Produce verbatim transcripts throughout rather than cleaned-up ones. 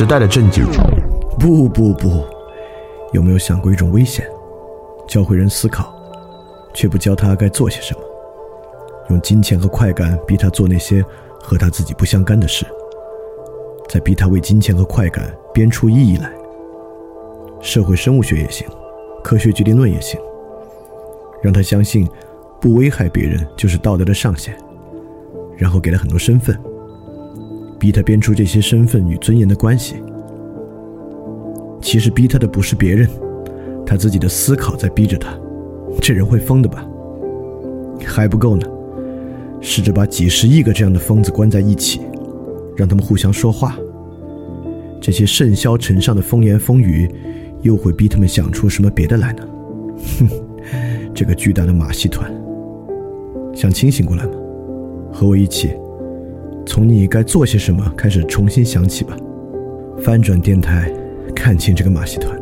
时代的政治。不不不，有没有想过一种危险？教会人思考，却不教他该做些什么，用金钱和快感逼他做那些和他自己不相干的事，再逼他为金钱和快感编出意义来。社会生物学也行，科学决定论也行，让他相信不危害别人就是道德的上限，然后给他很多身份，逼他编出这些身份与尊严的关系。其实逼他的不是别人，他自己的思考在逼着他。这人会疯的吧？还不够呢，试着把几十亿个这样的疯子关在一起，让他们互相说话，这些甚嚣尘上的风言风语又会逼他们想出什么别的来呢？哼，这个巨大的马戏团，想清醒过来吗？和我一起从你该做些什么开始重新想起吧。翻转电台，看清这个马戏团。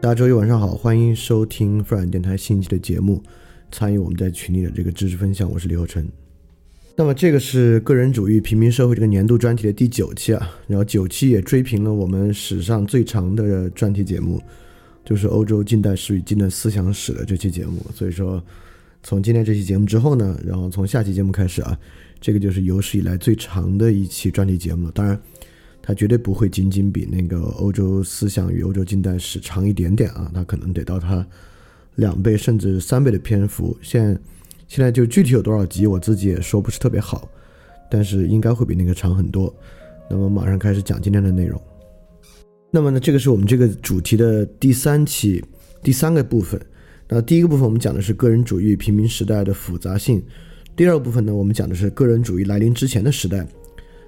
大家周一晚上好，欢迎收听翻转电台新一期的节目，参与我们在群里的这个知识分享，我是李厚成。那么这个是个人主义平民社会这个年度专题的第九期啊，然后九期也追平了我们史上最长的专题节目，就是欧洲近代史与近代思想史的这期节目。所以说从今天这期节目之后呢，然后从下期节目开始啊，这个就是有史以来最长的一期专题节目了。当然它绝对不会仅仅比那个欧洲思想与欧洲近代史长一点点啊，它可能得到它两倍甚至三倍的篇幅。现在现在就具体有多少集我自己也说不是特别好，但是应该会比那个长很多。那么马上开始讲今天的内容。那么呢，这个是我们这个主题的第三期第三个部分。那第一个部分我们讲的是个人主义平民时代的复杂性，第二个部分呢，我们讲的是个人主义来临之前的时代。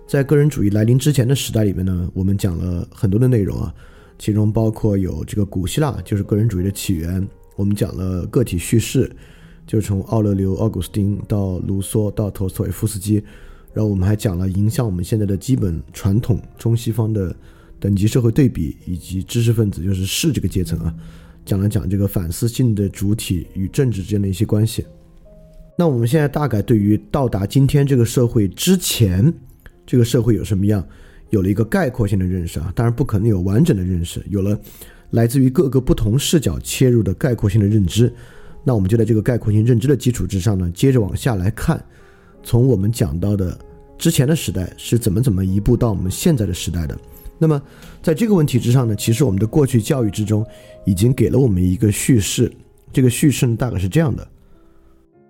在个人主义来临之前的时代里面呢，我们讲了很多的内容啊，其中包括有这个古希腊，就是个人主义的起源，我们讲了个体叙事，就是从奥勒留、奥古斯丁到卢梭到陀思妥耶夫斯基，然后我们还讲了影响我们现在的基本传统中西方的等级社会对比，以及知识分子就是士这个阶层啊，讲了讲这个反思性的主体与政治之间的一些关系。那我们现在大概对于到达今天这个社会之前这个社会有什么样有了一个概括性的认识啊，当然不可能有完整的认识，有了来自于各个不同视角切入的概括性的认知。那我们就在这个概括性认知的基础之上呢，接着往下来看，从我们讲到的之前的时代是怎么怎么一步到我们现在的时代的。那么在这个问题之上呢，其实我们的过去教育之中已经给了我们一个叙事，这个叙事呢大概是这样的。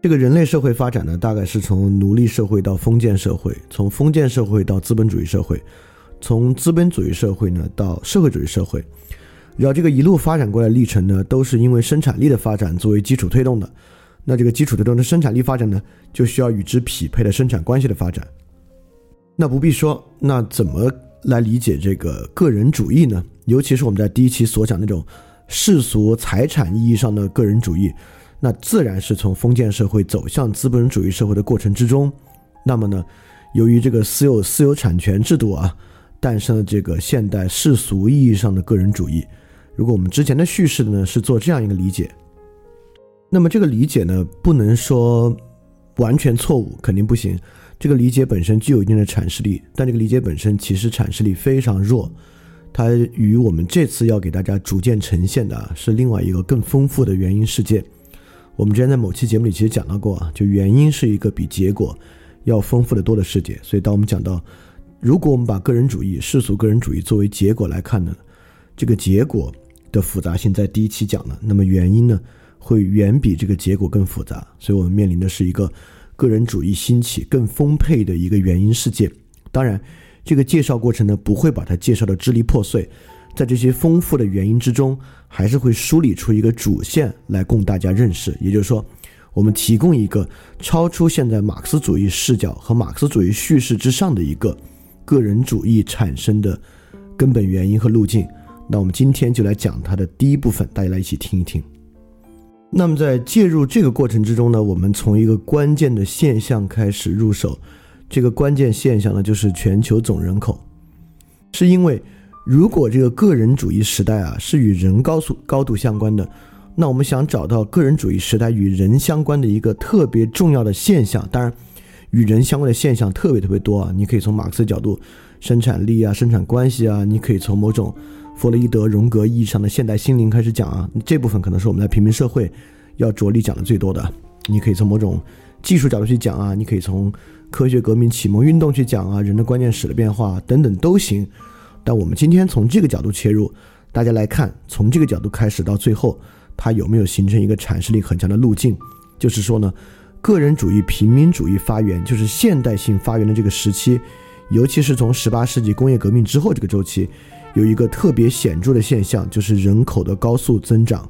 这个人类社会发展呢，大概是从奴隶社会到封建社会，从封建社会到资本主义社会，从资本主义社会呢到社会主义社会。然后这个一路发展过来的历程呢，都是因为生产力的发展作为基础推动的。那这个基础的这种生产力发展呢，就需要与之匹配的生产关系的发展。那不必说，那怎么来理解这个个人主义呢？尤其是我们在第一期所讲那种世俗财产意义上的个人主义，那自然是从封建社会走向资本主义社会的过程之中。那么呢，由于这个私有私有产权制度啊，诞生了这个现代世俗意义上的个人主义。如果我们之前的叙事呢，是做这样一个理解，那么这个理解呢，不能说完全错误，肯定不行。这个理解本身具有一定的阐释力，但这个理解本身其实阐释力非常弱，它与我们这次要给大家逐渐呈现的、啊、是另外一个更丰富的原因世界。我们之前在某期节目里其实讲到过啊，就原因是一个比结果要丰富的多的世界。所以当我们讲到，如果我们把个人主义、世俗个人主义作为结果来看呢，这个结果的复杂性在第一期讲了，那么原因呢，会远比这个结果更复杂。所以我们面临的是一个个人主义兴起更丰沛的一个原因世界。当然这个介绍过程呢，不会把它介绍的支离破碎，在这些丰富的原因之中，还是会梳理出一个主线来供大家认识。也就是说，我们提供一个超出现在马克思主义视角和马克思主义叙事之上的一个个人主义产生的根本原因和路径。那我们今天就来讲它的第一部分，大家来一起听一听。那么在介入这个过程之中呢，我们从一个关键的现象开始入手。这个关键现象呢，就是全球总人口。是因为如果这个个人主义时代啊，是与人高速高度相关的，那我们想找到个人主义时代与人相关的一个特别重要的现象。当然与人相关的现象特别特别多啊，你可以从马克思角度生产力啊、生产关系啊，你可以从某种弗洛伊德、荣格意义上的现代心灵开始讲啊，这部分可能是我们在平民社会要着力讲的最多的。你可以从某种技术角度去讲啊，你可以从科学革命、启蒙运动去讲啊，人的观念史的变化等等都行。但我们今天从这个角度切入，大家来看，从这个角度开始到最后，它有没有形成一个阐释力很强的路径？就是说呢，个人主义、平民主义发源，就是现代性发源的这个时期，尤其是从十八世纪工业革命之后这个周期，有一个特别显著的现象，就是人口的高速增长。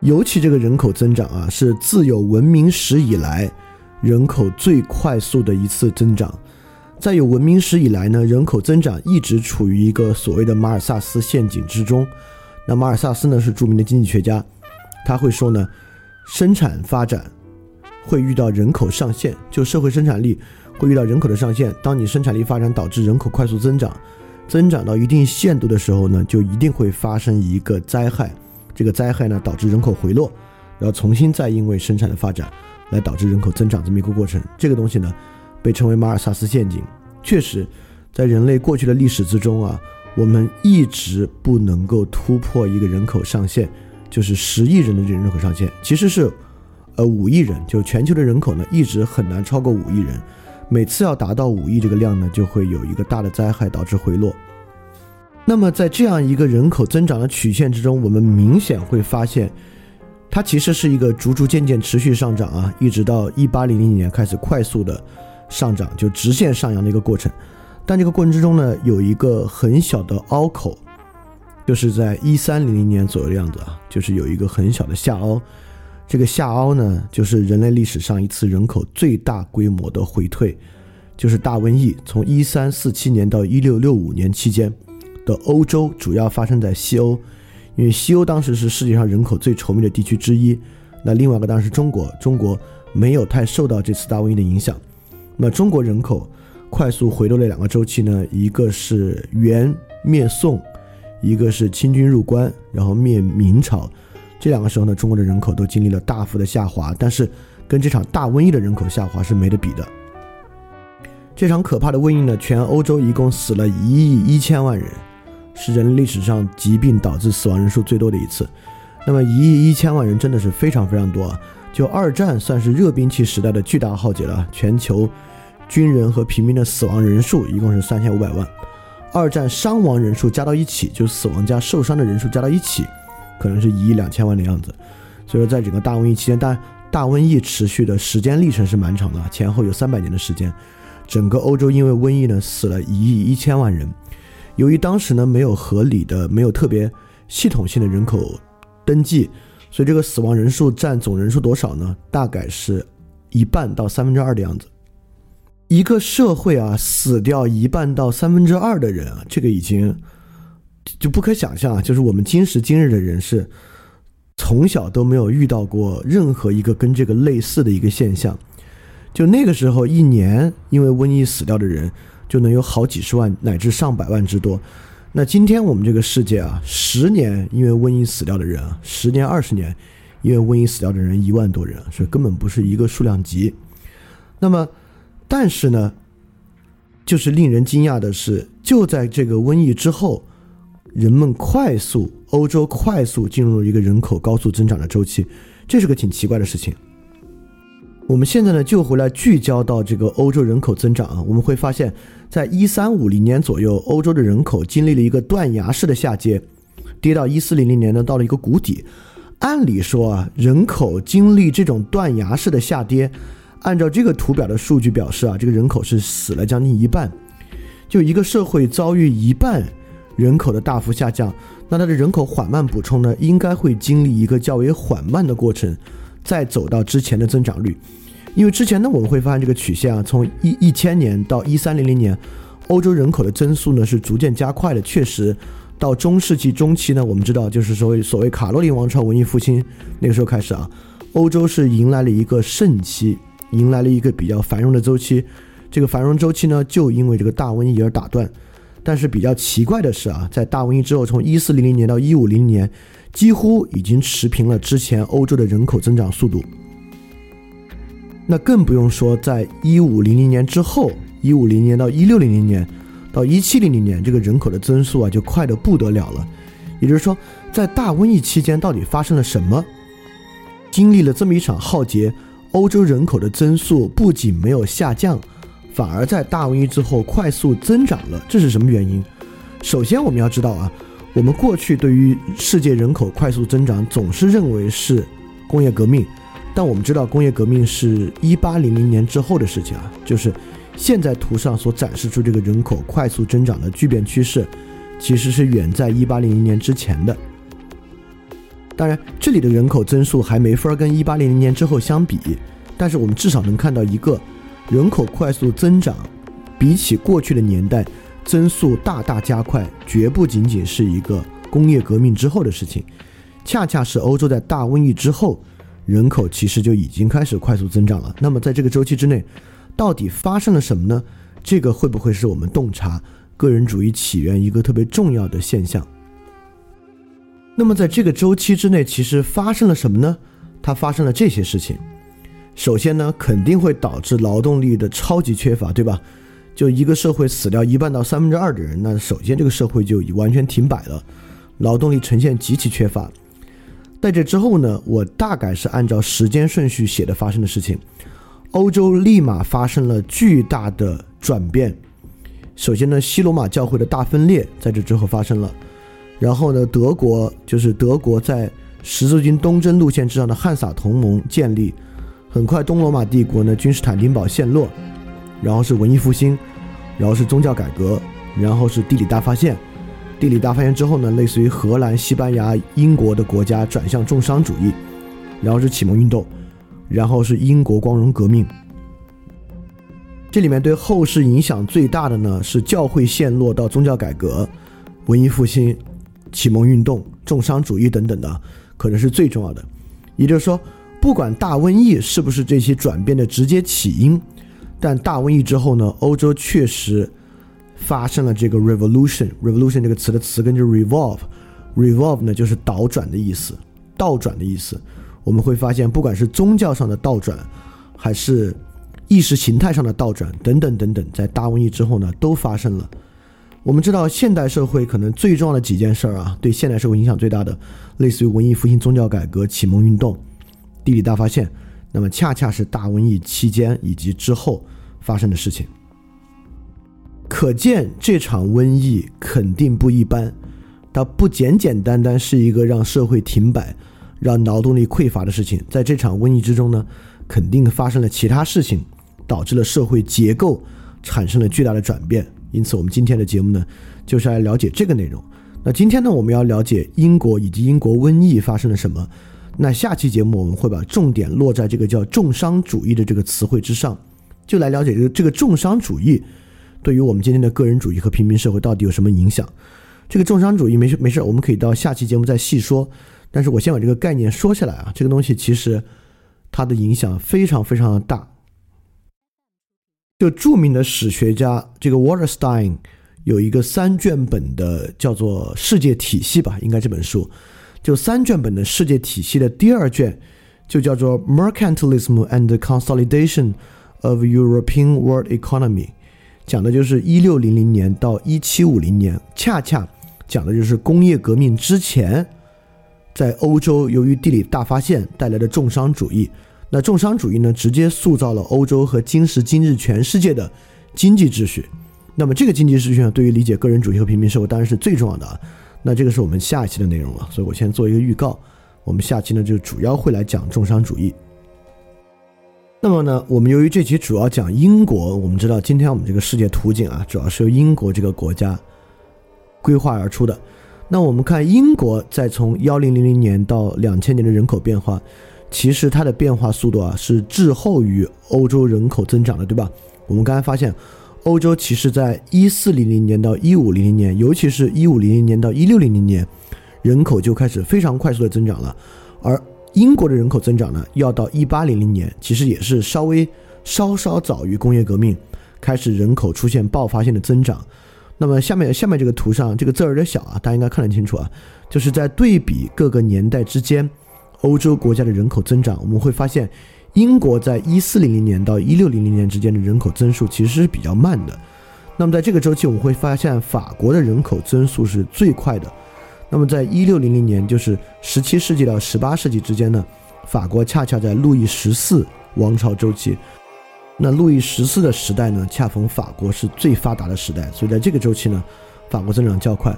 尤其这个人口增长啊，是自有文明史以来人口最快速的一次增长。在有文明史以来呢，人口增长一直处于一个所谓的马尔萨斯陷阱之中。那马尔萨斯呢，是著名的经济学家，他会说呢，生产发展会遇到人口上限，就社会生产力会遇到人口的上限。当你生产力发展导致人口快速增长，增长到一定限度的时候呢，就一定会发生一个灾害。这个灾害呢，导致人口回落，然后重新再因为生产的发展来导致人口增长这么一个过程。这个东西呢，被称为马尔萨斯陷阱。确实在人类过去的历史之中啊，我们一直不能够突破一个人口上限，就是十亿人的这个人口上限。其实是呃五亿人，就全球的人口呢，一直很难超过五亿人。每次要达到五亿这个量呢，就会有一个大的灾害导致回落。那么在这样一个人口增长的曲线之中，我们明显会发现，它其实是一个逐逐渐渐持续上涨啊，一直到一八零零年开始快速的上涨，就直线上扬的一个过程。但这个过程之中呢，有一个很小的凹口，就是在一三零零年左右的样子啊，就是有一个很小的下凹。这个下凹呢，就是人类历史上一次人口最大规模的回退，就是大瘟疫，从一三四七年到一六六五年期间的欧洲，主要发生在西欧，因为西欧当时是世界上人口最稠密的地区之一。那另外一个当然是中国，中国没有太受到这次大瘟疫的影响。那中国人口快速回落的两个周期呢，一个是元灭宋，一个是清军入关然后灭明朝。这两个时候呢，中国的人口都经历了大幅的下滑，但是跟这场大瘟疫的人口下滑是没得比的。这场可怕的瘟疫呢，全欧洲一共死了一亿一千万人，是人类历史上疾病导致死亡人数最多的一次。那么一亿一千万人真的是非常非常多啊！就二战算是热兵器时代的巨大浩劫了，全球军人和平民的死亡人数一共是三千五百万。二战伤亡人数加到一起，就死亡加受伤的人数加到一起，可能是一亿两千万的样子。所以说在整个大瘟疫期间，但大瘟疫持续的时间历程是蛮长的，前后有三百年的时间。整个欧洲因为瘟疫呢，死了一亿一千万人。由于当时呢，没有合理的、没有特别系统性的人口登记，所以这个死亡人数占总人数多少呢？大概是一半到三分之二的样子。一个社会啊，死掉一半到三分之二的人啊，这个已经就不可想象啊，就是我们今时今日的人是从小都没有遇到过任何一个跟这个类似的一个现象。就那个时候一年因为瘟疫死掉的人就能有好几十万乃至上百万之多，那今天我们这个世界啊，十年因为瘟疫死掉的人啊，十年二十年因为瘟疫死掉的人一万多人，所以根本不是一个数量级。那么但是呢，就是令人惊讶的是，就在这个瘟疫之后，人们快速欧洲快速进入一个人口高速增长的周期，这是个挺奇怪的事情。我们现在呢就回来聚焦到这个欧洲人口增长啊，我们会发现在一三五零年左右，欧洲的人口经历了一个断崖式的下跌，跌到一四零零年呢到了一个谷底。按理说啊，人口经历这种断崖式的下跌，按照这个图表的数据表示啊，这个人口是死了将近一半。就一个社会遭遇一半人口的大幅下降，那它的人口缓慢补充呢，应该会经历一个较为缓慢的过程，再走到之前的增长率。因为之前呢，我们会发现这个曲线啊，从一千年到一三零零年，欧洲人口的增速呢是逐渐加快的。确实，到中世纪中期呢，我们知道就是所谓所谓卡洛琳王朝文艺复兴那个时候开始啊，欧洲是迎来了一个盛期，迎来了一个比较繁荣的周期。这个繁荣周期呢，就因为这个大瘟疫而打断。但是比较奇怪的是啊，在大瘟疫之后，从一四零零年到一五零零年，几乎已经持平了之前欧洲的人口增长速度。那更不用说在一五零零年之后，一五零零年到一六零零年到一七零零年，这个人口的增速啊就快得不得了了。也就是说，在大瘟疫期间到底发生了什么？经历了这么一场浩劫，欧洲人口的增速不仅没有下降，反而在大瘟疫之后快速增长了，这是什么原因？首先我们要知道啊，我们过去对于世界人口快速增长总是认为是工业革命，但我们知道工业革命是一八零零年之后的事情啊，就是现在图上所展示出这个人口快速增长的巨变趋势，其实是远在一八零零年之前的。当然这里的人口增速还没法跟一八零零年之后相比，但是我们至少能看到一个人口快速增长比起过去的年代增速大大加快，绝不仅仅是一个工业革命之后的事情，恰恰是欧洲在大瘟疫之后人口其实就已经开始快速增长了。那么在这个周期之内到底发生了什么呢？这个会不会是我们洞察个人主义起源一个特别重要的现象？那么在这个周期之内其实发生了什么呢？它发生了这些事情。首先呢，肯定会导致劳动力的超级缺乏，对吧？就一个社会死掉一半到三分之二的人，那首先这个社会就完全停摆了，劳动力呈现极其缺乏。在这之后呢，我大概是按照时间顺序写的发生的事情。欧洲立马发生了巨大的转变。首先呢，西罗马教会的大分裂在这之后发生了。然后呢，德国就是德国在十字军东征路线之上的汉萨同盟建立。很快，东罗马帝国呢君士坦丁堡陷落。然后是文艺复兴，然后是宗教改革，然后是地理大发现。地理大发现之后呢，类似于荷兰、西班牙、英国的国家转向重商主义，然后是启蒙运动，然后是英国光荣革命。这里面对后世影响最大的呢是教会陷落到宗教改革、文艺复兴、启蒙运动、重商主义等等的，可能是最重要的。也就是说，不管大瘟疫是不是这些转变的直接起因，但大瘟疫之后呢，欧洲确实发生了这个 revolution。 revolution 这个词的词根就是 revolve， revolve 呢就是倒转的意思，倒转的意思。我们会发现不管是宗教上的倒转，还是意识形态上的倒转等等等等，在大瘟疫之后呢都发生了。我们知道现代社会可能最重要的几件事啊，对现代社会影响最大的类似于文艺复兴、宗教改革、启蒙运动、地理大发现，那么恰恰是大瘟疫期间以及之后发生的事情。可见这场瘟疫肯定不一般，它不简简单单是一个让社会停摆、让劳动力匮乏的事情。在这场瘟疫之中呢，肯定发生了其他事情，导致了社会结构产生了巨大的转变。因此我们今天的节目呢，就是来了解这个内容。那今天呢，我们要了解英国以及英国瘟疫发生了什么。那下期节目我们会把重点落在这个叫重商主义的这个词汇之上，就来了解这个这个重商主义对于我们今天的个人主义和平民社会到底有什么影响。这个重商主义没事没事，我们可以到下期节目再细说，但是我先把这个概念说下来啊，这个东西其实它的影响非常非常的大。就著名的史学家这个 Wallerstein 有一个三卷本的叫做世界体系吧，应该这本书就三卷本的世界体系的第二卷就叫做 Mercantilism and the Consolidation of European World Economy， 讲的就是一六零零年到一七五零年，恰恰讲的就是工业革命之前在欧洲由于地理大发现带来的重商主义。那重商主义呢，直接塑造了欧洲和今时今日全世界的经济秩序。那么这个经济秩序呢，对于理解个人主义和平民社会当然是最重要的啊。那这个是我们下一期的内容了，所以我先做一个预告，我们下期呢就主要会来讲重商主义。那么呢，我们由于这期主要讲英国，我们知道今天我们这个世界图景啊，主要是由英国这个国家规划而出的。那我们看英国在从一零零零年到两千年的人口变化，其实它的变化速度啊是滞后于欧洲人口增长的，对吧？我们刚才发现欧洲其实在一四零零年到一五零零年，尤其是一五零零年到一六零零年人口就开始非常快速的增长了，而英国的人口增长呢要到一八零零年，其实也是稍微稍稍早于工业革命开始人口出现爆发性的增长。那么下面下面这个图上这个字儿有点小啊，大家应该看得清楚啊，就是在对比各个年代之间欧洲国家的人口增长，我们会发现英国在一四零零年到一六零零年之间的人口增速其实是比较慢的。那么在这个周期我们会发现法国的人口增速是最快的。那么在一六零零年，就是十七世纪到十八世纪之间呢，法国恰恰在路易十四王朝周期，那路易十四的时代呢恰逢法国是最发达的时代，所以在这个周期呢法国增长较快。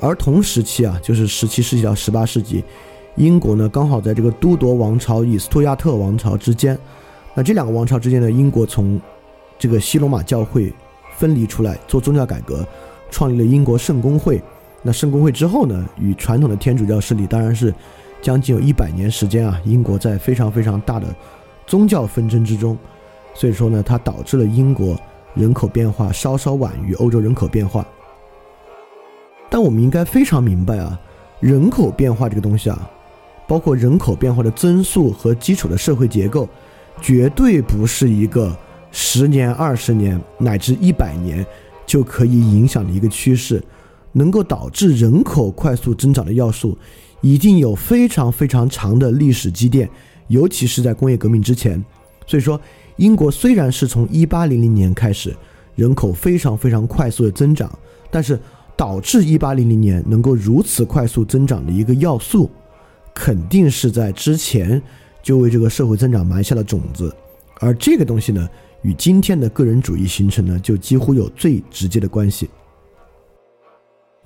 而同时期啊，就是十七世纪到十八世纪，英国呢刚好在这个都铎王朝与斯图亚特王朝之间，那这两个王朝之间呢，英国从这个西罗马教会分离出来做宗教改革，创立了英国圣公会。那圣公会之后呢，与传统的天主教势力当然是将近有一百年时间啊，英国在非常非常大的宗教纷争之中，所以说呢它导致了英国人口变化稍稍晚于欧洲人口变化。但我们应该非常明白啊，人口变化这个东西啊，包括人口变化的增速和基础的社会结构，绝对不是一个十年二十年乃至一百年就可以影响的一个趋势。能够导致人口快速增长的要素一定有非常非常长的历史积淀，尤其是在工业革命之前。所以说英国虽然是从一八零零年开始人口非常非常快速的增长，但是导致一八零零年能够如此快速增长的一个要素，肯定是在之前就为这个社会增长埋下了种子。而这个东西呢与今天的个人主义形成呢就几乎有最直接的关系。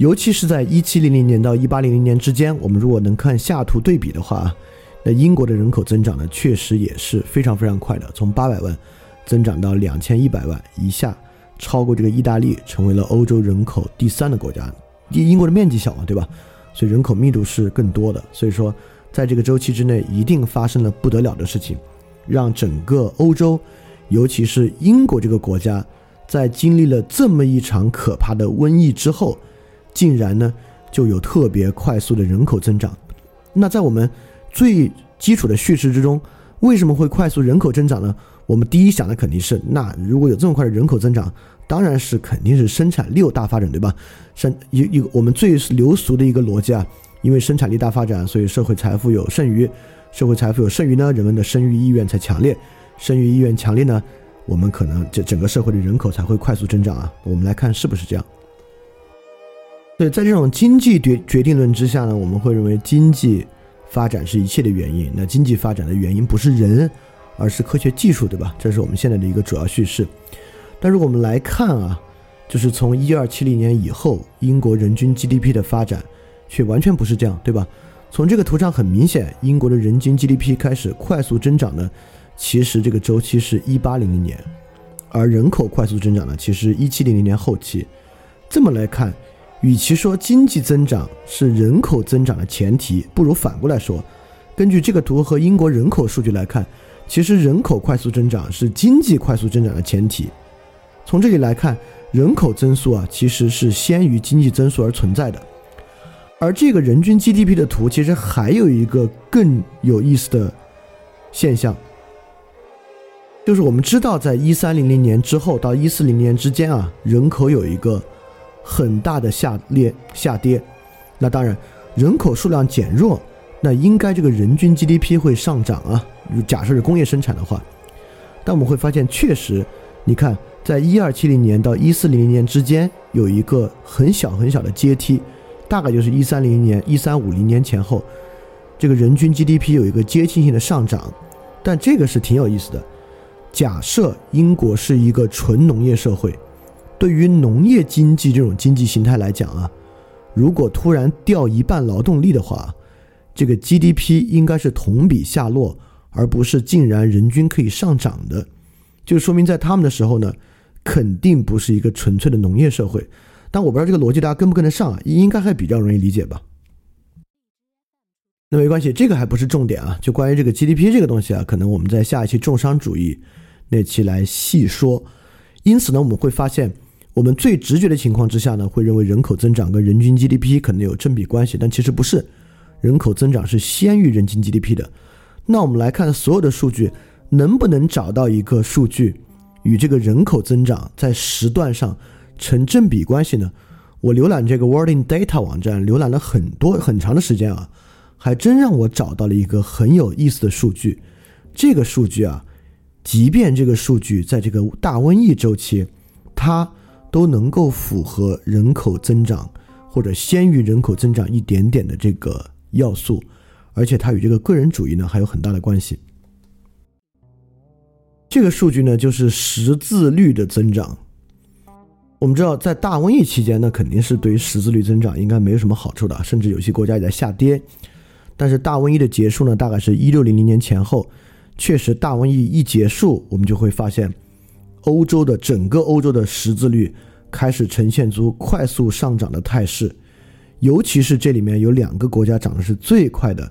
尤其是在一七零零年到一八零零年之间，我们如果能看下图对比的话，那英国的人口增长呢确实也是非常非常快的，从八百万增长到两千一百万，一下超过这个意大利，成为了欧洲人口第三的国家。英国的面积小嘛，对吧？所以人口密度是更多的，所以说在这个周期之内一定发生了不得了的事情，让整个欧洲尤其是英国这个国家在经历了这么一场可怕的瘟疫之后，竟然呢就有特别快速的人口增长。那在我们最基础的叙事之中，为什么会快速人口增长呢？我们第一想的肯定是，那如果有这么快的人口增长，当然是肯定是生产力有大发展，对吧？生一一我们最流俗的一个逻辑啊，因为生产力大发展，所以社会财富有剩余，社会财富有剩余呢，人们的生育意愿才强烈，生育意愿强烈呢，我们可能这整个社会的人口才会快速增长啊。我们来看是不是这样。对，在这种经济决定论之下呢，我们会认为经济发展是一切的原因。那经济发展的原因不是人，而是科学技术，对吧？这是我们现在的一个主要叙事。但如果我们来看啊，就是从一二七零年以后，英国人均 G D P 的发展却完全不是这样，对吧？从这个图上很明显，英国的人均 G D P 开始快速增长呢，其实这个周期是一八零零年，而人口快速增长呢，其实一七零零年后期。这么来看，与其说经济增长是人口增长的前提，不如反过来说根据这个图和英国人口数据来看，其实人口快速增长是经济快速增长的前提。从这里来看，人口增速啊其实是先于经济增速而存在的。而这个人均 G D P 的图其实还有一个更有意思的现象，就是我们知道在一三零零年之后到一四零年之间啊，人口有一个很大的下跌下跌，那当然人口数量减弱，那应该这个人均 G D P 会上涨啊，假设是工业生产的话。但我们会发现确实你看在一二七零年到一四零零年之间有一个很小很小的阶梯，大概就是一三零零年一三五零年前后，这个人均 G D P 有一个阶梯性的上涨。但这个是挺有意思的，假设英国是一个纯农业社会，对于农业经济这种经济形态来讲啊，如果突然掉一半劳动力的话，这个 G D P 应该是同比下落，而不是竟然人均可以上涨的，就说明在他们的时候呢，肯定不是一个纯粹的农业社会。但我不知道这个逻辑大家跟不跟得上啊，应该还比较容易理解吧。那没关系，这个还不是重点啊，就关于这个 G D P 这个东西啊，可能我们在下一期重商主义那期来细说。因此呢，我们会发现我们最直觉的情况之下呢，会认为人口增长跟人均 G D P 可能有正比关系，但其实不是，人口增长是先于人均 G D P 的。那我们来看所有的数据，能不能找到一个数据与这个人口增长在时段上成正比关系呢？我浏览这个 World in Data 网站浏览了很多很长的时间啊，还真让我找到了一个很有意思的数据。这个数据啊，即便这个数据在这个大瘟疫周期，它都能够符合人口增长或者先于人口增长一点点的这个要素，而且它与这个个人主义呢还有很大的关系。这个数据呢就是识字率的增长。我们知道在大瘟疫期间呢，肯定是对于识字率增长应该没有什么好处的，甚至有些国家也在下跌。但是大瘟疫的结束呢，大概是一六零零年前后，确实大瘟疫一结束，我们就会发现欧洲的整个欧洲的识字率开始呈现出快速上涨的态势。尤其是这里面有两个国家涨得是最快的，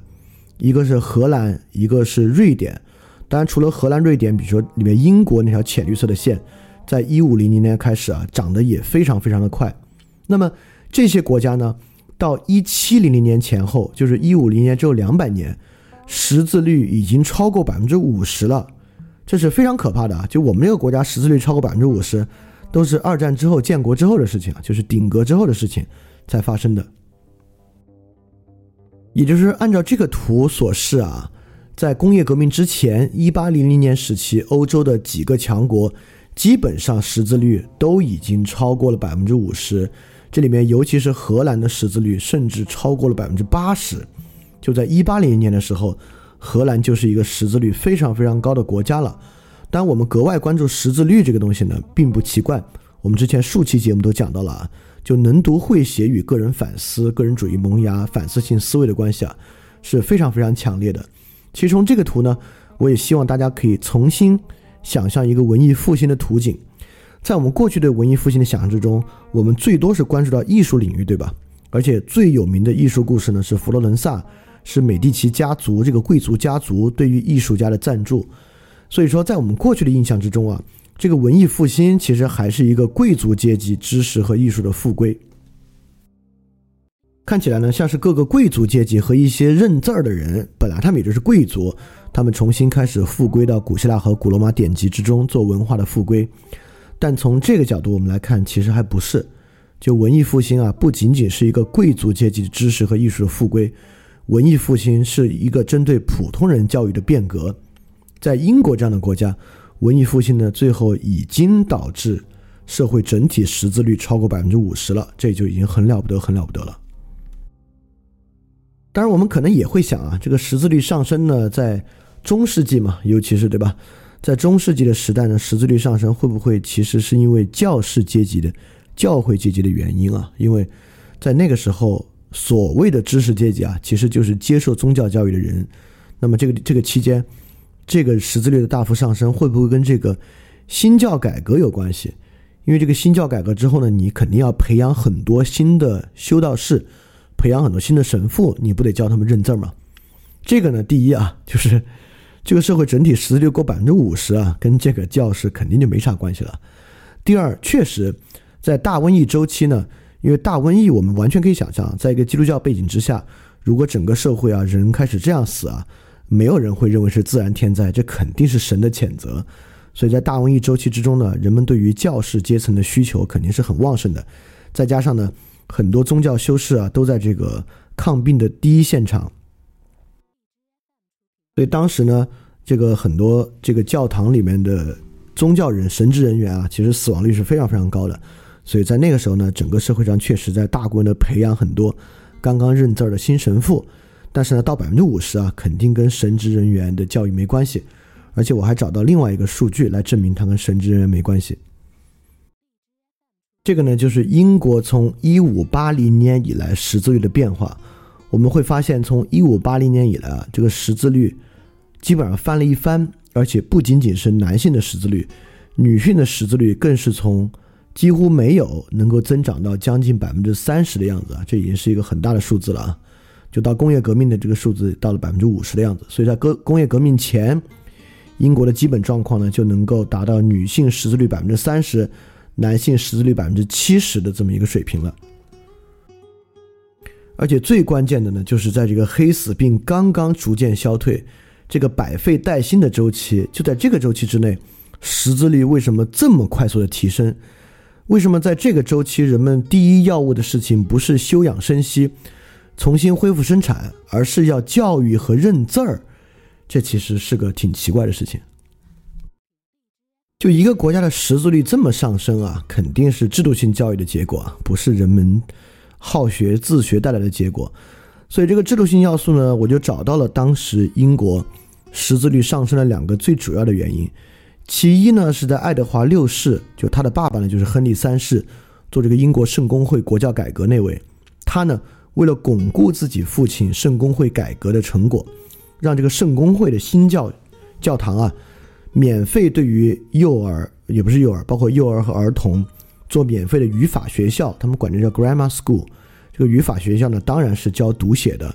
一个是荷兰，一个是瑞典。当然除了荷兰瑞典，比如说里面英国那条浅绿色的线，在一五零零年开始啊，涨得也非常非常的快。那么这些国家呢，到一七零零年前后，就是一五零零年之后两百年，识字率已经超过 百分之五十 了，这是非常可怕的啊！就我们这个国家识字率超过 百分之五十 都是二战之后建国之后的事情啊，就是顶格之后的事情才发生的。也就是按照这个图所示啊，在工业革命之前一八零零年时期，欧洲的几个强国基本上识字率都已经超过了 百分之五十， 这里面尤其是荷兰的识字率甚至超过了 百分之八十。 就在一八零零年的时候，荷兰就是一个识字率非常非常高的国家了。但我们格外关注识字率这个东西呢并不奇怪，我们之前数期节目都讲到了啊，就能读会写与个人反思、个人主义萌芽、反思性思维的关系啊是非常非常强烈的。其实从这个图呢，我也希望大家可以重新想象一个文艺复兴的图景。在我们过去的文艺复兴的想象之中，我们最多是关注到艺术领域，对吧？而且最有名的艺术故事呢是佛罗伦萨，是美第奇家族这个贵族家族对于艺术家的赞助。所以说在我们过去的印象之中啊，这个文艺复兴其实还是一个贵族阶级知识和艺术的复归。看起来呢，像是各个贵族阶级和一些认字儿的人，本来他们也就是贵族，他们重新开始复归到古希腊和古罗马典籍之中做文化的复归。但从这个角度我们来看，其实还不是。就文艺复兴啊，不仅仅是一个贵族阶级知识和艺术的复归，文艺复兴是一个针对普通人教育的变革。在英国这样的国家，文艺复兴呢，最后已经导致社会整体识字率超过 百分之五十 了，这就已经很了不得很了不得了。当然我们可能也会想啊，这个识字率上升呢，在中世纪嘛，尤其是，对吧，在中世纪的时代呢，识字率上升会不会其实是因为教士阶级的教会阶级的原因啊？因为在那个时候所谓的知识阶级啊，其实就是接受宗教教育的人。那么这个这个期间，这个识字率的大幅上升会不会跟这个新教改革有关系？因为这个新教改革之后呢，你肯定要培养很多新的修道士，培养很多新的神父，你不得教他们认字吗？这个呢，第一啊，就是这个社会整体实际率过 百分之五十 啊，跟这个教室肯定就没啥关系了。第二，确实在大瘟疫周期呢，因为大瘟疫我们完全可以想象，在一个基督教背景之下，如果整个社会啊人开始这样死啊，没有人会认为是自然天灾，这肯定是神的谴责。所以在大瘟疫周期之中呢，人们对于教士阶层的需求肯定是很旺盛的，再加上呢很多宗教修士啊都在这个抗病的第一现场，所以当时呢这个很多这个教堂里面的宗教人神职人员啊，其实死亡率是非常非常高的。所以在那个时候呢，整个社会上确实在大规模的培养很多刚刚认字的新神父，但是呢到 百分之五十 啊肯定跟神职人员的教育没关系，而且我还找到另外一个数据来证明它跟神职人员没关系。这个呢就是英国从一五八零年以来识字率的变化。我们会发现从一五八零年以来啊，这个识字率基本上翻了一番，而且不仅仅是男性的识字率，女性的识字率更是从几乎没有能够增长到将近 百分之三十 的样子啊，这已经是一个很大的数字了啊，就到工业革命的这个数字到了 百分之五十 的样子。所以在工业革命前，英国的基本状况呢就能够达到女性识字率 百分之三十， 男性识字率 百分之七十 的这么一个水平了。而且最关键的呢，就是在这个黑死病刚刚逐渐消退，这个百废待兴的周期，就在这个周期之内，识字率为什么这么快速的提升？为什么在这个周期人们第一要务的事情不是休养生息重新恢复生产，而是要教育和认字儿？这其实是个挺奇怪的事情。就一个国家的识字率这么上升啊，肯定是制度性教育的结果啊，不是人们好学自学带来的结果。所以这个制度性要素呢，我就找到了当时英国识字率上升的两个最主要的原因。其一呢是在爱德华六世，就他的爸爸呢就是亨利三世，做这个英国圣公会国教改革那位，他呢为了巩固自己父亲圣公会改革的成果，让这个圣公会的新教教堂啊，免费对于幼儿，也不是幼儿，包括幼儿和儿童做免费的语法学校，他们管这叫 grammar school。 这个语法学校呢当然是教读写的。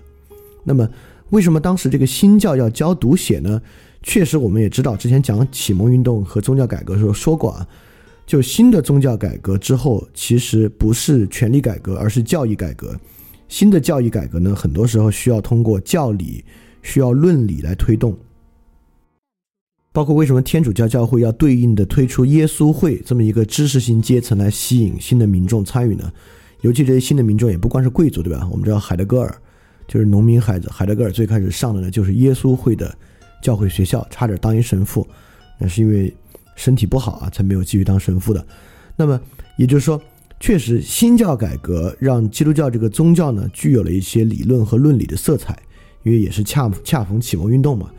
那么为什么当时这个新教要教读写呢？确实我们也知道，之前讲启蒙运动和宗教改革的时候说过啊，就新的宗教改革之后其实不是权力改革，而是教义改革。新的教义改革呢，很多时候需要通过教理，需要论理来推动，包括为什么天主教教会要对应的推出耶稣会这么一个知识型阶层来吸引新的民众参与呢？尤其这些新的民众也不光是贵族，对吧？我们知道海德格尔就是农民孩子，海德格尔最开始上的呢就是耶稣会的教会学校，差点当一神父，那是因为身体不好啊，才没有继续当神父的。那么也就是说，确实新教改革让基督教这个宗教呢具有了一些理论和论理的色彩，因为也是 恰, 恰逢启蒙运动嘛。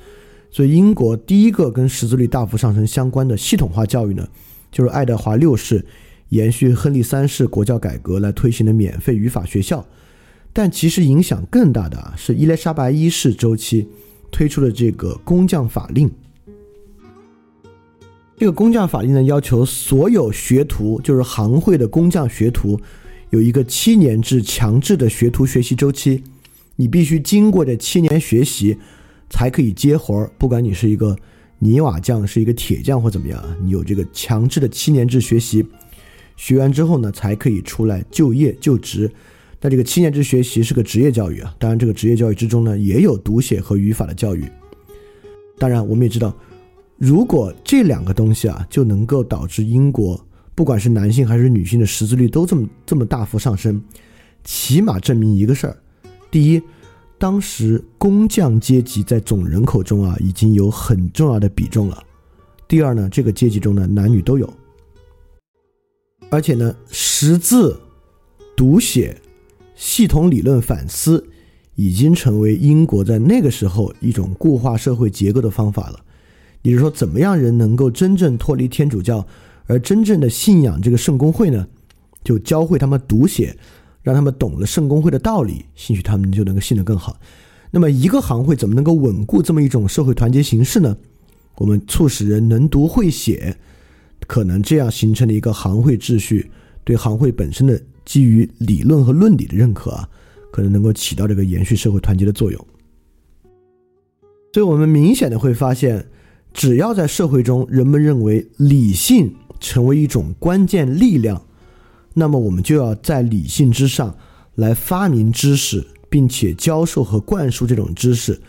所以英国第一个跟识字率大幅上升相关的系统化教育呢，就是爱德华六世延续亨利三世国教改革来推行的免费语法学校。但其实影响更大的、啊、是伊丽莎白一世周期推出的这个工匠法令。这个工匠法令呢，要求所有学徒，就是行会的工匠学徒，有一个七年制强制的学徒学习周期，你必须经过这七年学习才可以接活，不管你是一个泥瓦匠，是一个铁匠或怎么样，你有这个强制的七年制学习，学完之后呢才可以出来就业就职。但这个七年制学习是个职业教育啊，当然这个职业教育之中呢也有读写和语法的教育。当然我们也知道，如果这两个东西啊就能够导致英国不管是男性还是女性的识字率都这么这么大幅上升，起码证明一个事儿。第一，当时工匠阶级在总人口中啊已经有很重要的比重了。第二呢，这个阶级中呢男女都有，而且呢识字读写系统理论反思已经成为英国在那个时候一种固化社会结构的方法了。也就是说，怎么样人能够真正脱离天主教而真正的信仰这个圣公会呢？就教会他们读写，让他们懂了圣公会的道理，兴许他们就能够信得更好。那么一个行会怎么能够稳固这么一种社会团结形式呢？我们促使人能读会写，可能这样形成了一个行会秩序，对行会本身的基于理论和论理的认可啊，可能能够起到这个延续社会团结的作用。所以我们明显的会发现，只要在社会中人们认为理性成为一种关键力量，那么我们就要在理性之上来发明知识，并且教授和灌输这种知识，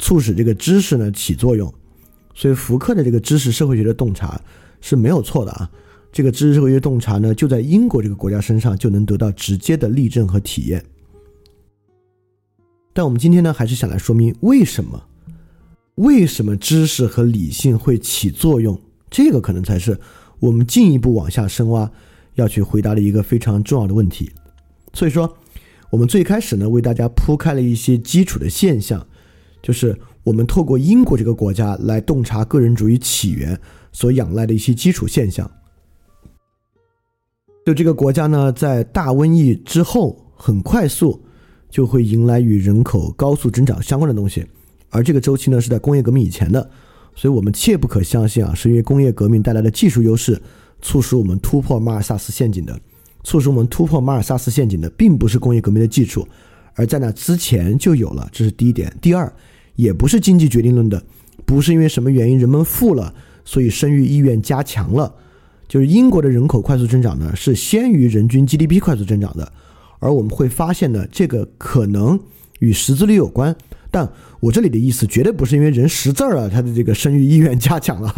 促使这个知识呢起作用。所以福柯的这个知识社会学的洞察是没有错的啊。这个知识社会学洞察呢，就在英国这个国家身上就能得到直接的例证和体验。但我们今天呢，还是想来说明为什么为什么知识和理性会起作用，这个可能才是我们进一步往下深挖要去回答的一个非常重要的问题。所以说我们最开始呢，为大家铺开了一些基础的现象，就是我们透过英国这个国家来洞察个人主义起源所仰赖的一些基础现象。就这个国家呢，在大瘟疫之后很快速就会迎来与人口高速增长相关的东西，而这个周期呢是在工业革命以前的，所以我们切不可相信啊，是因为工业革命带来的技术优势促使我们突破马尔萨斯陷阱的。促使我们突破马尔萨斯陷阱的并不是工业革命的技术，而在那之前就有了，这是第一点。第二，也不是经济决定论的，不是因为什么原因人们富了所以生育意愿加强了。就是英国的人口快速增长呢，是先于人均 G D P 快速增长的，而我们会发现呢，这个可能与识字率有关，但我这里的意思绝对不是因为人识字了他的这个生育意愿加强了，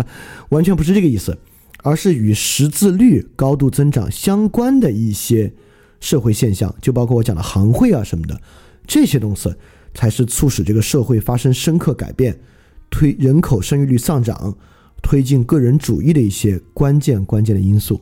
完全不是这个意思，而是与识字率高度增长相关的一些社会现象，就包括我讲的行会啊什么的，这些东西才是促使这个社会发生深刻改变，推人口生育率上涨，推进个人主义的一些关键关键的因素。